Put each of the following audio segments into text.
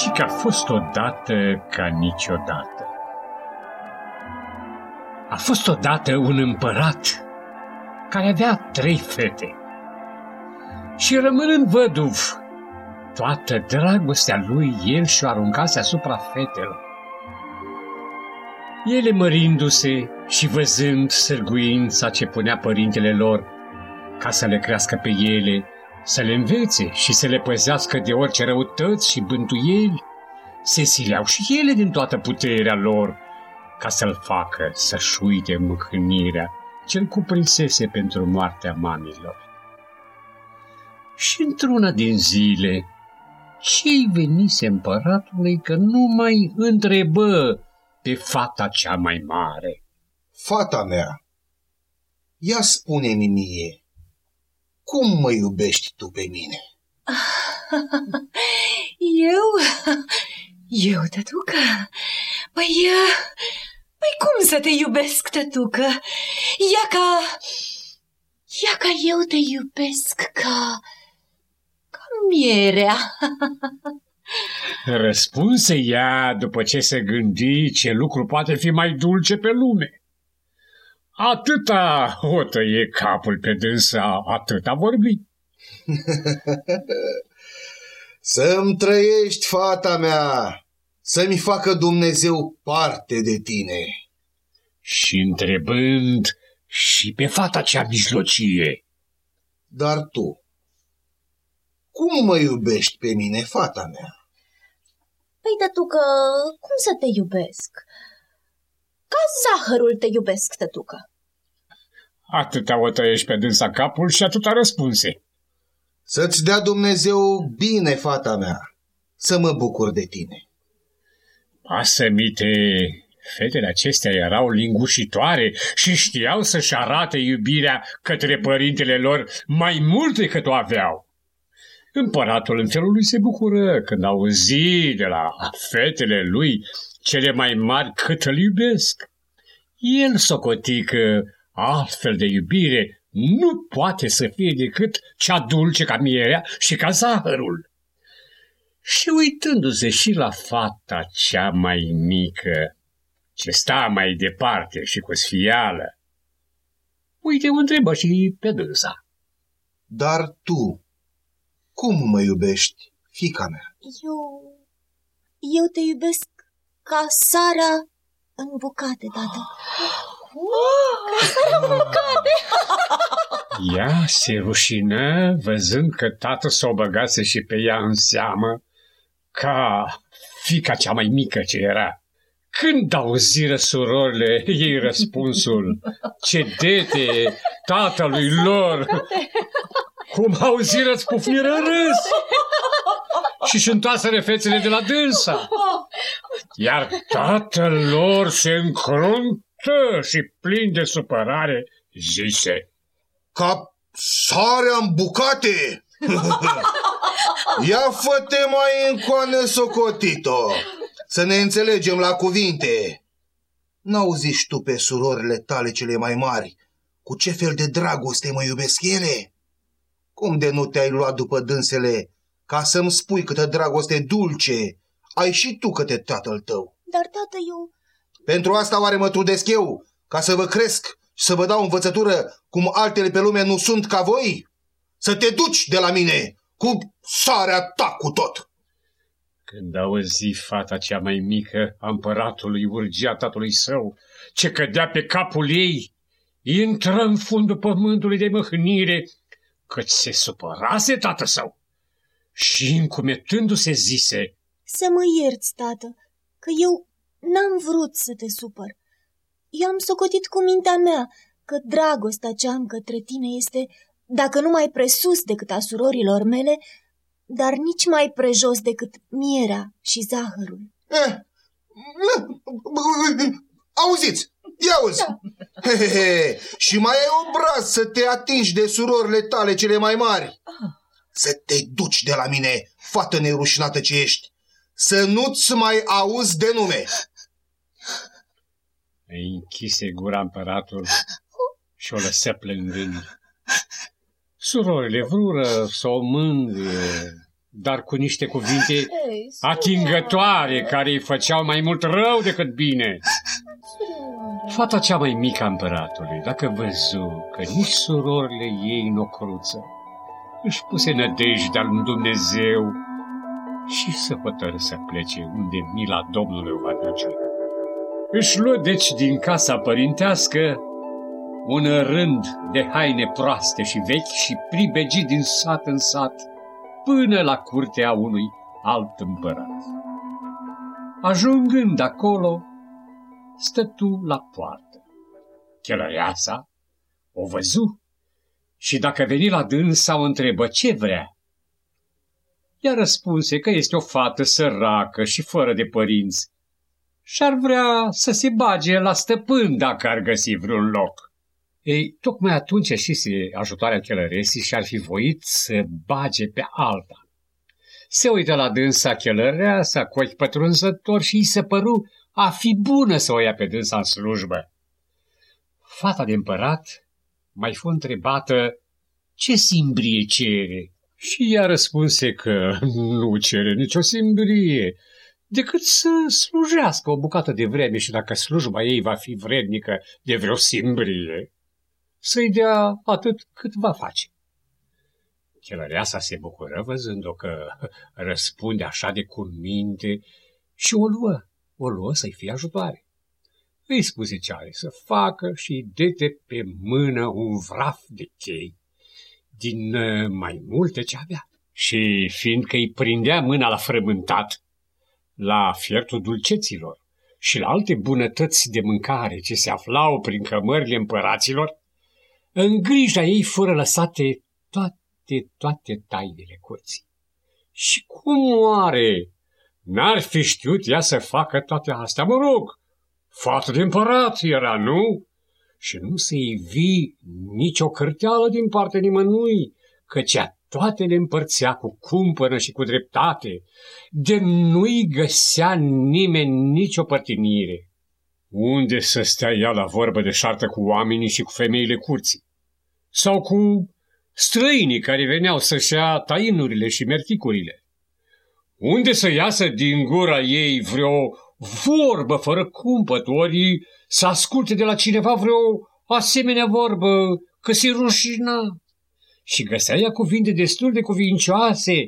Și că a fost odată ca niciodată. A fost odată un împărat care avea 3 fete și, rămânând văduv, toată dragostea lui el și-o aruncase asupra fetelor. Ele, mărindu-se și văzând sârguința ce punea părintele lor ca să le crească pe ele, să le învețe și să le păzească de orice răutăți și bântuieli, se sileau și ele din toată puterea lor ca să-l facă să-și uite mâhânirea ce-l cuprinsese pentru moartea mamilor. Și într-una din zile, ce-i venise împăratului că nu mai întrebă pe fata cea mai mare? Fata mea, ia spune-mi mie, cum mă iubești tu pe mine? Eu, tătucă? Păi cum să te iubesc, tătucă? Ia ca eu te iubesc ca mierea. Răspunse ea după ce se gândi ce lucru poate fi mai dulce pe lume. Atâta o tăie capul pe dânsa, atâta vorbi. Să-mi trăiești, fata mea, să-mi facă Dumnezeu parte de tine. Și întrebând și pe fata cea mijlocie: dar tu, cum mă iubești pe mine, fata mea? Păi, tătucă, cum să te iubesc? Ca zahărul te iubesc, tătucă. Atâta o tăiești pe dânsa capul și atâta răspunse. Să-ți dea Dumnezeu bine, fata mea, să mă bucur de tine. Pasămite, fetele acestea erau lingușitoare și știau să-și arate iubirea către părintele lor mai mult decât o aveau. Împăratul în felul lui se bucură când auzi de la fetele lui cele mai mari cât îl iubesc. El socoti că altfel de iubire nu poate să fie decât cea dulce ca mierea și ca zahărul. Și uitându-se și la fata cea mai mică, ce sta mai departe și cu sfială, uite, o întrebă și pe dânsa: dar tu, cum mă iubești, fiica mea? Eu te iubesc ca sara în bucate, tată. Ca sara în bucate! Ea se rușină văzând că tatăl s-o băgase și pe ea în seamă ca fiica cea mai mică ce era. Când auziră surorile ei răspunsul: cedete tatălui lor, cum auziră, spufniră în râs și-și întoarseră fețele de la dânsa. Iar tatăl lor se încruntă și, plin de supărare, zise: ca sarea în bucate! Ia fă-te mai încoană, socotito, să ne înțelegem la cuvinte. N-auziști tu pe surorile tale cele mai mari cu ce fel de dragoste mă iubesc ele? Cum de nu te-ai luat după dânsele ca să-mi spui câtă dragoste dulce ai și tu către tatăl tău? Dar, tată, eu... Pentru asta oare mă trudesc eu, ca să vă cresc și să vă dau învățătură cum altele pe lume nu sunt ca voi? Să te duci de la mine cu sarea ta cu tot! Când auzi fata cea mai mică a împăratului urgia tatălui său ce cădea pe capul ei, intră în fundul pământului de mâhnire, căci se supărase tatăl său. Și, încumetându-se, zise: să mă ierți, tată, că eu n-am vrut să te supăr. Eu am socotit cu mintea mea că dragostea ce am către tine este, dacă nu mai presus decât a surorilor mele, dar nici mai prejos decât mierea și zahărul. Auziți! Ia auzi! Da. Și mai ai obraz să te atingi de surorile tale cele mai mari. Să te duci de la mine, fată nerușinată ce ești. Să nu-ți mai auzi de nume. Îi închise gura împăratul și o lăsă plângând. Surorile vrură să o mângâie, dar cu niște cuvinte atingătoare care îi făceau mai mult rău decât bine. Fata cea mai mică a împăratului, dacă văzu că nici surorile ei n-o cruță, își puse nădejdea lui Dumnezeu și se hotărâ să plece unde mila Domnului o va duce. Își luă deci din casa părintească un rând de haine proaste și vechi și pribegi din sat în sat până la curtea unui alt împărat. Ajungând acolo, stătu la poartă. Chelăreasa o văzu și dacă veni la dânsa o întrebă ce vrea. Ea răspunse că este o fată săracă și fără de părinți și-ar vrea să se bage la stăpân dacă ar găsi vreun loc. Ei, tocmai atunci ieșise ajutarea chelăresii și-ar fi voit să bage pe alta. Se uită la dânsa chelăreasa cu ochi pătrunzător și îi se păru a fi bună să o ia pe dânsa în slujbă. Fata de împărat mai fu întrebată ce simbrie cere și ea răspunse că nu cere nicio simbrie, decât să slujească o bucată de vreme și dacă slujba ei va fi vrednică de vreo simbrie, să-i dea atât cât va face. Chelăreasa se bucură văzând-o că răspunde așa de cuminte și o luă să-i fie ajutoare. Îi spuse ce are să facă și îi dete pe mână un vraf de chei din mai multe ce avea. Și fiindcă îi prindea mâna la frământat, la fiertul dulceților și la alte bunătăți de mâncare ce se aflau prin cămările împăraților, în grija ei fură lăsate toate tainele curții. Și cum oare n-ar fi știut ea să facă toate astea, mă rog? Fată de împărat era, nu? Și nu se-i vii nicio cârteală din partea nimănui, căci a toate le împărțea cu cumpănă și cu dreptate, de nu-i găsea nimeni nicio părtinire. Unde să stea ea la vorbă de șartă cu oamenii și cu femeile curții? Sau cu străinii care veneau să-și ia tainurile și merticurile? Unde să iasă din gura ei vreo vorbă fără cumpăt, ori să asculte de la cineva vreo asemenea vorbă, că se rușina? Și găsea ea cuvinte destul de cuvincioase,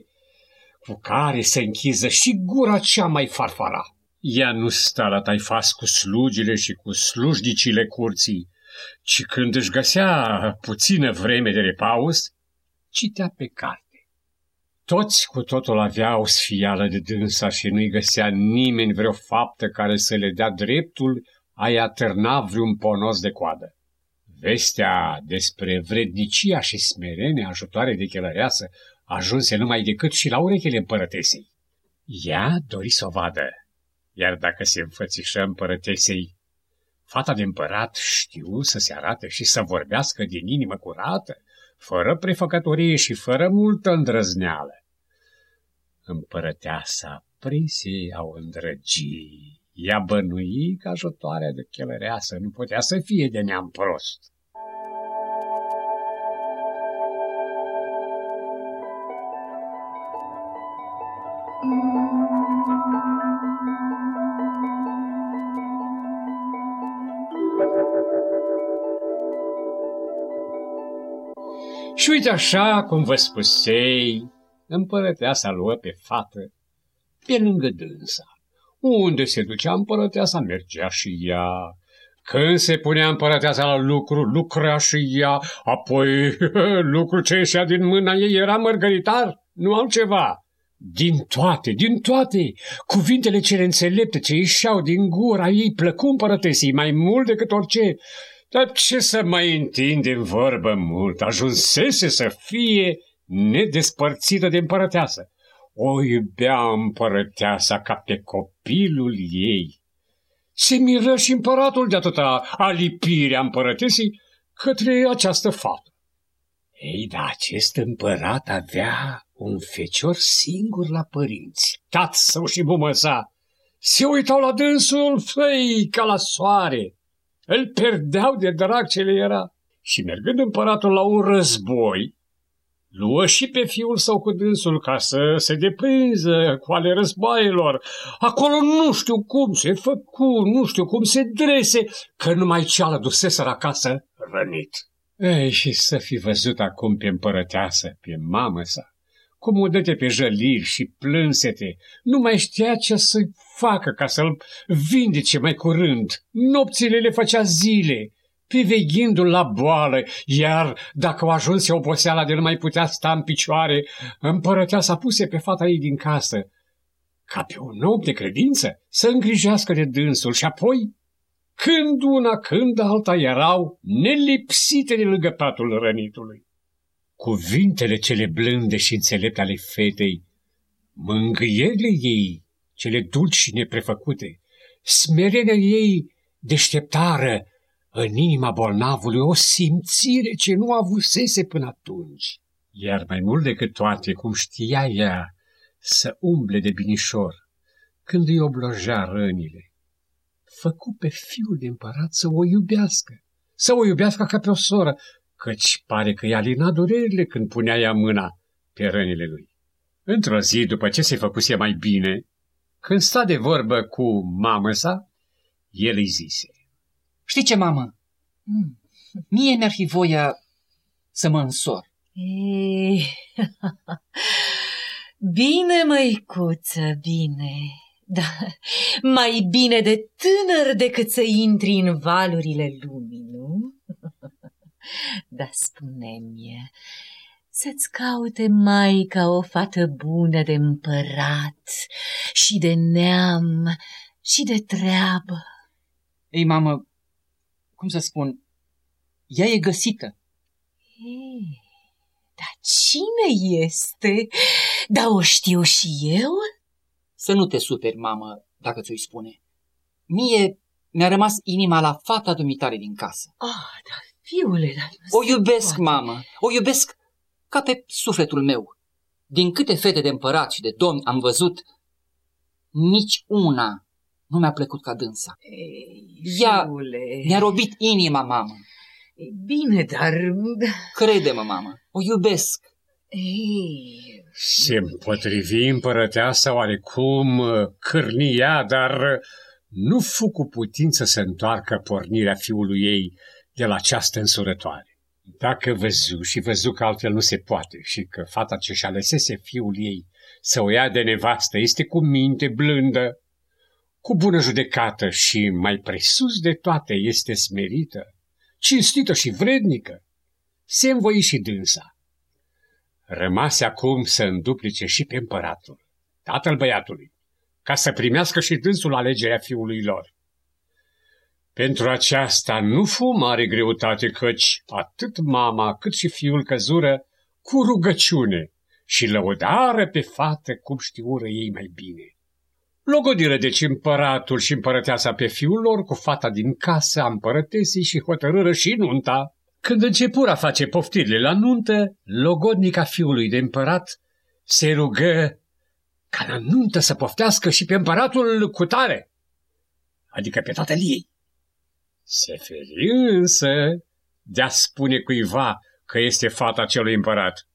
cu care să închiză și gura cea mai farfara. Ea nu sta la taifas cu slugile și cu slujnicile curții, ci când își găsea puțină vreme de repaus, citea pe carte. Toți cu totul aveau sfială de dânsa și nu-i găsea nimeni vreo faptă care să le dea dreptul a-i atârna vreun ponos de coadă. Vestea despre vrednicia și smerenia ajutoare de chelăreasă ajunse numai decât și la urechile împărătesei. Ea dori să o vadă, iar dacă se înfățișă împărătesei, fata de împărat știu să se arate și să vorbească din inimă curată, fără prefăcătorie și fără multă îndrăzneală. Împărăteasa prinse au îndrăgii. Ea bănui că ajutoarea de chelăreasă nu putea să fie de neam prost. Și uite așa, cum vă spusei, împărăteasa luă pe fată pe lângă dânsa. Unde se ducea împărăteasa, mergea și ea. Când se punea împărăteasa la lucru, lucra și ea. Apoi, lucru ce ieșea din mâna ei era mărgăritar, nu altceva. Din toate, cuvintele cele înțelepte ce ieșeau din gura ei plăcu împărătesii mai mult decât orice. Dar ce să mai întindem vorbă mult, ajunsese să fie nedespărțită de împărăteasă. O iubea împărăteasa ca pe copilul ei. Se miră și împăratul de atâta alipirea împărătesei către această fată. Ei, da, acest împărat avea un fecior singur la părinți. Tată său și bumă sa se uitau la dânsul făi ca la soare. Îl perdeau de drag ce le era. Și mergând împăratul la un război, luă și pe fiul său cu dânsul ca să se deprinză cu ale războaielor. Acolo nu știu cum se făcu, nu știu cum se drese, că numai ceală duseseră acasă rănit. Ei, și să fi văzut acum pe împărăteasă, pe mamă sa, cum udă-te pe jăliri și plânsete, nu mai știa ce să-i facă ca să-l vindece mai curând. Nopțile le făcea zile, priveghindu-l la boală, iar dacă o ajunse oboseala de nu mai putea sta în picioare, împărăteasa puse pe fata ei din casă, ca pe un om de credință, să îngrijească de dânsul și apoi, când una, când alta, erau nelipsite de lângă patul rănitului. Cuvintele cele blânde și înțelepte ale fetei, mângâierile ei, cele dulci și neprefăcute, smerenia ei deșteptară în inima bolnavului o simțire ce nu avusese până atunci. Iar mai mult decât toate, cum știa ea să umble de binișor când îi obloja rănile, făcu pe fiul de împărat să o iubească, să o iubească ca pe o soră, căci pare că i-a alinat durerile când punea ea mâna pe rănile lui. Într-o zi, după ce se făcuse mai bine, când sta de vorbă cu mamă sa, el îi zise: „Știi ce, mamă? Mie mi-ar fi voia să mă însor." Bine, măicuță, bine. Da, mai bine de tânăr decât să intri în valurile lumii, nu? Dar spune-mi, să-ți caute maica o fată bună de împărat și de neam și de treabă. Ei, mamă, cum să spun, ea e găsită. Ei, dar cine este? Dar o știu și eu? Să nu te superi, mamă, dacă ți-o-i spune. Mie mi-a rămas inima la fata dumitare din casă. Ah, da, fiule, dar o iubesc, poate. Mamă, o iubesc ca pe sufletul meu. Din câte fete de împărat și de domn am văzut, nici una nu mi-a plăcut ca dânsa. Ea mi-a robit inima, mamă. Bine, dar... Crede-mă, mamă, o iubesc. Se împotrivi împărăteasa oarecum cârnia, dar nu fu cu putință să întoarcă pornirea fiului ei de la această însurătoare. Dacă văzu că altfel nu se poate și că fata ce-și alesese fiul ei să o ia de nevastă este cu minte blândă, cu bună judecată și, mai presus de toate, este smerită, cinstită și vrednică, se învoi și dânsa. Rămase acum să înduplice și pe împăratul, tatăl băiatului, ca să primească și dânsul alegerea fiului lor. Pentru aceasta nu fu mare greutate, căci atât mama cât și fiul căzură cu rugăciune și lăudară pe fată cum știură ei mai bine. Logodiră deci împăratul și împărăteasa pe fiul lor cu fata din casă a împărătesei și hotărâră și nunta. Când începura face poftirile la nuntă, logodnica fiului de împărat se rugă ca la nuntă să poftească și pe împăratul cu tare, adică pe tatăl ei. Se feri însă de-a spune cuiva că este fata acelui împărat.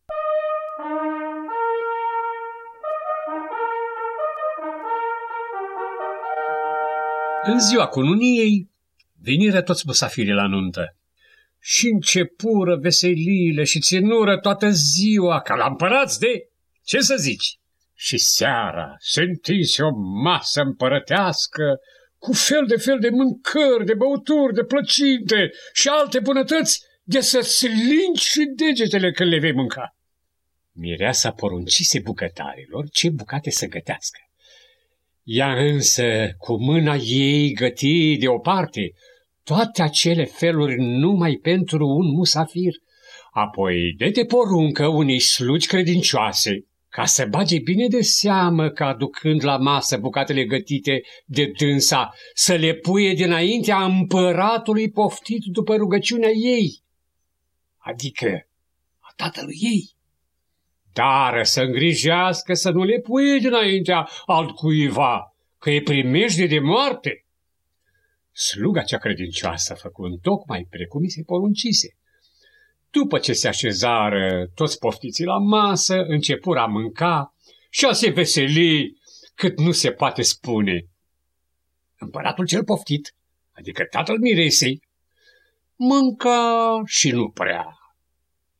În ziua cununiei viniră toți musafirii la nuntă și începură veseliile și ținură toată ziua ca la împărați de, ce să zici, și seara se întinse o masă împărătească cu fel de fel de mâncări, de băuturi, de plăcinte și alte bunătăți de să-ți lingi și degetele când le vei mânca. Mireasa poruncise bucătarilor ce bucate să gătească. Ea însă, cu mâna ei, găti deoparte toate acele feluri numai pentru un musafir, Apoi dă-te poruncă unei slugi credincioase ca să bage bine de seamă că aducând la masă bucatele gătite de dânsa să le puie dinaintea împăratului poftit după rugăciunea ei, adică a tatălui ei. Dar să îngrijească să nu le puie dinaintea altcuiva, că e primejdie de moarte. Sluga cea credincioasă făcând tocmai precum i se poruncise. După ce se așezară toți poftiții la masă, începură a mânca și a se veseli cât nu se poate spune. Împăratul cel poftit, adică tatăl miresei, mânca și nu prea.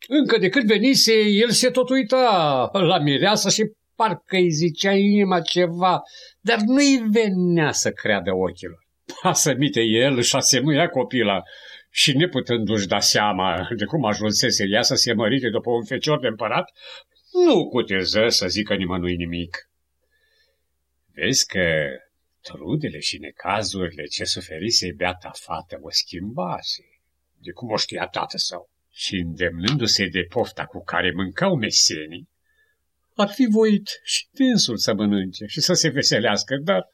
Încă de când venise, el se tot uita la mireasă și parcă îi zicea inima ceva, dar nu-i venea să creadă ochilor. Pasămite el își asemuia copila și neputându-și da seama de cum ajunsese ea să se mărite după un fecior de împărat, nu cuteză să zică nimănui nimic. Vezi că trudele și necazurile ce suferise beata fată o schimbase, de cum o știa tată său. Și îndemnându-se de pofta cu care mâncau mesenii, ar fi voit și dânsul să mănânce și să se veselească, dar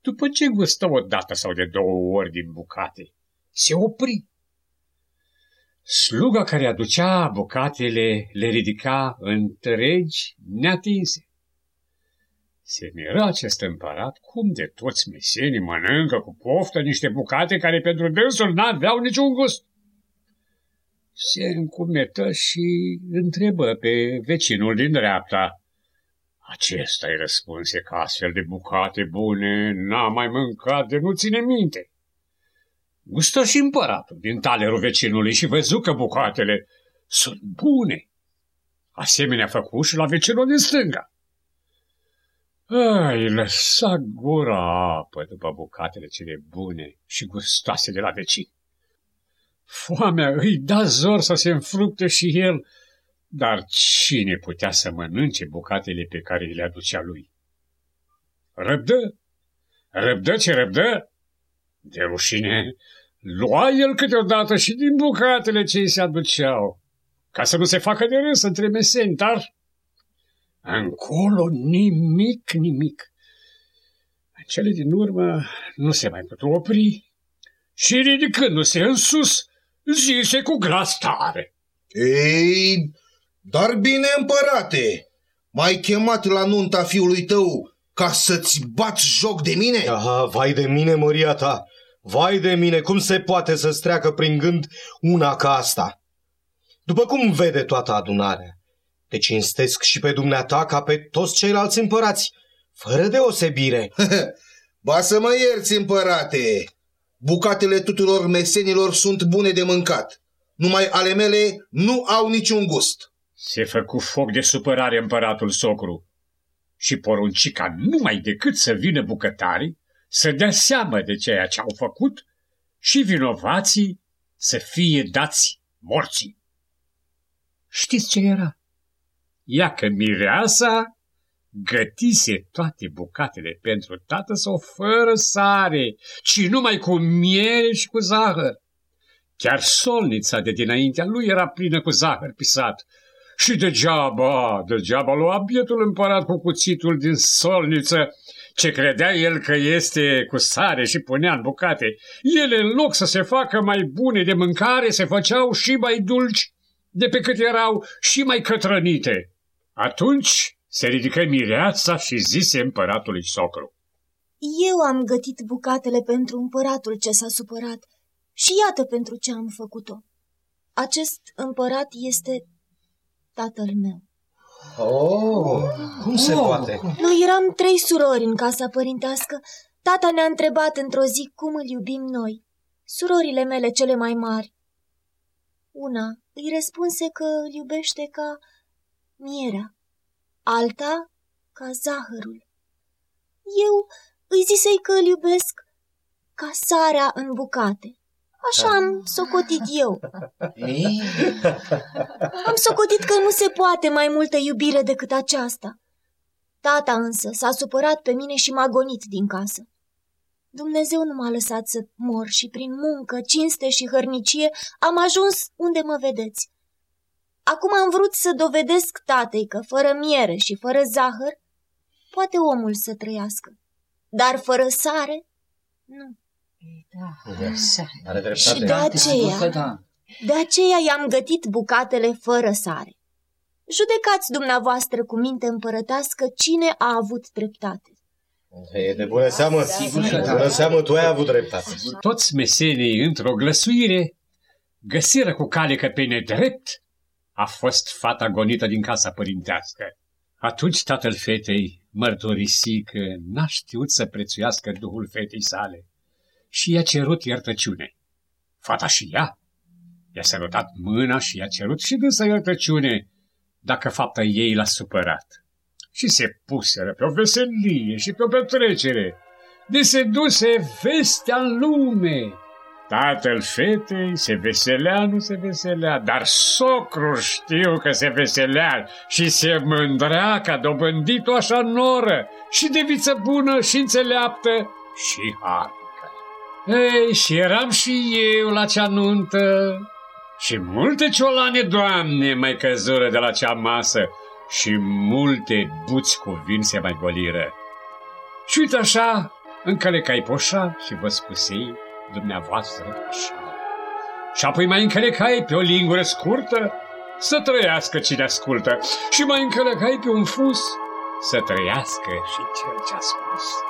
după ce gustă o dată sau de două ori din bucate, se opri. Sluga care aducea bucatele le ridica întregi neatinse. Se miră acest împărat cum de toți mesenii mănâncă cu poftă niște bucate care pentru dânsul n-aveau niciun gust. Se încumetă și întrebă pe vecinul din dreapta. Acesta îi răspunse că astfel de bucate bune n-a mai mâncat de nu ține minte. Gustă și împăratul din talerul vecinului și văzu că bucatele sunt bune. Asemenea făcu și la vecinul din stânga. Îi lăsa gura apă după bucatele cele bune și gustase de la vecin. Foamea îi da zor să se înfrupte și el, dar cine putea să mănânce bucatele pe care le aducea lui? Răbdă, de rușine, lua el câteodată și din bucatele ce îi se aduceau, ca să nu se facă de râs între meseni, dar încolo nimic. În cele din urmă nu se mai putu opri și ridicându-se în sus, zise cu glas tare. Ei, dar bine împărate, m-ai chemat la nunta fiului tău ca să-ți bați joc de mine? Aha, vai de mine, măria ta, vai de mine, cum se poate să-ți treacă prin gând una ca asta? După cum vede toată adunarea, te cinstesc și pe dumneata ca pe toți ceilalți împărați, fără deosebire. Ba să mă ierți, împărate! Bucatele tuturor mesenilor sunt bune de mâncat, numai ale mele nu au niciun gust. Se făcu foc de supărare împăratul socru și porunci ca numai decât să vină bucătarii, să dea seamă de ceea ce au făcut și vinovații să fie dați morții. Știți ce era? Ia că mireasa gătise toate bucatele pentru tată sau fără sare, ci numai cu miere și cu zahăr. Chiar solnița de dinaintea lui era plină cu zahăr pisat. Și degeaba lua bietul împărat cu cuțitul din solniță, ce credea el că este cu sare și punea în bucate. Ele, în loc să se facă mai bune de mâncare, se făceau și mai dulci, de pe cât erau și mai cătrănite. Atunci se ridică mireasa și zise împăratului socru. Eu am gătit bucatele pentru împăratul ce s-a supărat și iată pentru ce am făcut-o. Acest împărat este tatăl meu. Oh, cum se poate? Noi eram 3 surori în casa părintească. Tata ne-a întrebat într-o zi cum îl iubim noi. Surorile mele cele mai mari. Una îi răspunse că îl iubește ca mierea. Alta ca zahărul. Eu îi zisei că îl iubesc ca sarea în bucate. Așa am socotit eu. Am socotit că nu se poate mai multă iubire decât aceasta. Tata însă s-a supărat pe mine și m-a gonit din casă. Dumnezeu nu m-a lăsat să mor și prin muncă, cinste și hărnicie am ajuns unde mă vedeți. Acum am vrut să dovedesc tatei că fără miere și fără zahăr poate omul să trăiască, dar fără sare, nu. Da, da. Și de aceea i-am gătit bucatele fără sare. Judecați dumneavoastră cu minte împărătească cine a avut dreptate. E de bună seamă, tu ai avut dreptate. Toți mesenii într-o glăsuire găsiră cu cale că pe nedrept a fost fata gonită din casa părintească. Atunci tatăl fetei mărturisi că n-a știut să prețuiască duhul fetei sale și i-a cerut iertăciune. Fata și ea i-a sărutat mâna și i-a cerut și dânsă iertăciune dacă fapta ei l-a supărat. Și se puseră pe o veselie și pe o petrecere, de se duse vestea în lume. Tatăl fetei se veselea, nu se veselea, dar socrul știu că se veselea și se mândrea că a dobândit-o așa noră și de viță bună și înțeleaptă și harnică. Ei, și eram și eu la cea nuntă și multe ciolane, Doamne, mai căzură de la cea masă și multe buți cu vin se mai goliră. Și uite așa, încălecai poșa și vă spusei dumneavoastră așa. Și apoi mai încălecai pe o lingură scurtă să trăiască cine ascultă și mai încălecai pe un fus să trăiască și cel ce a spus.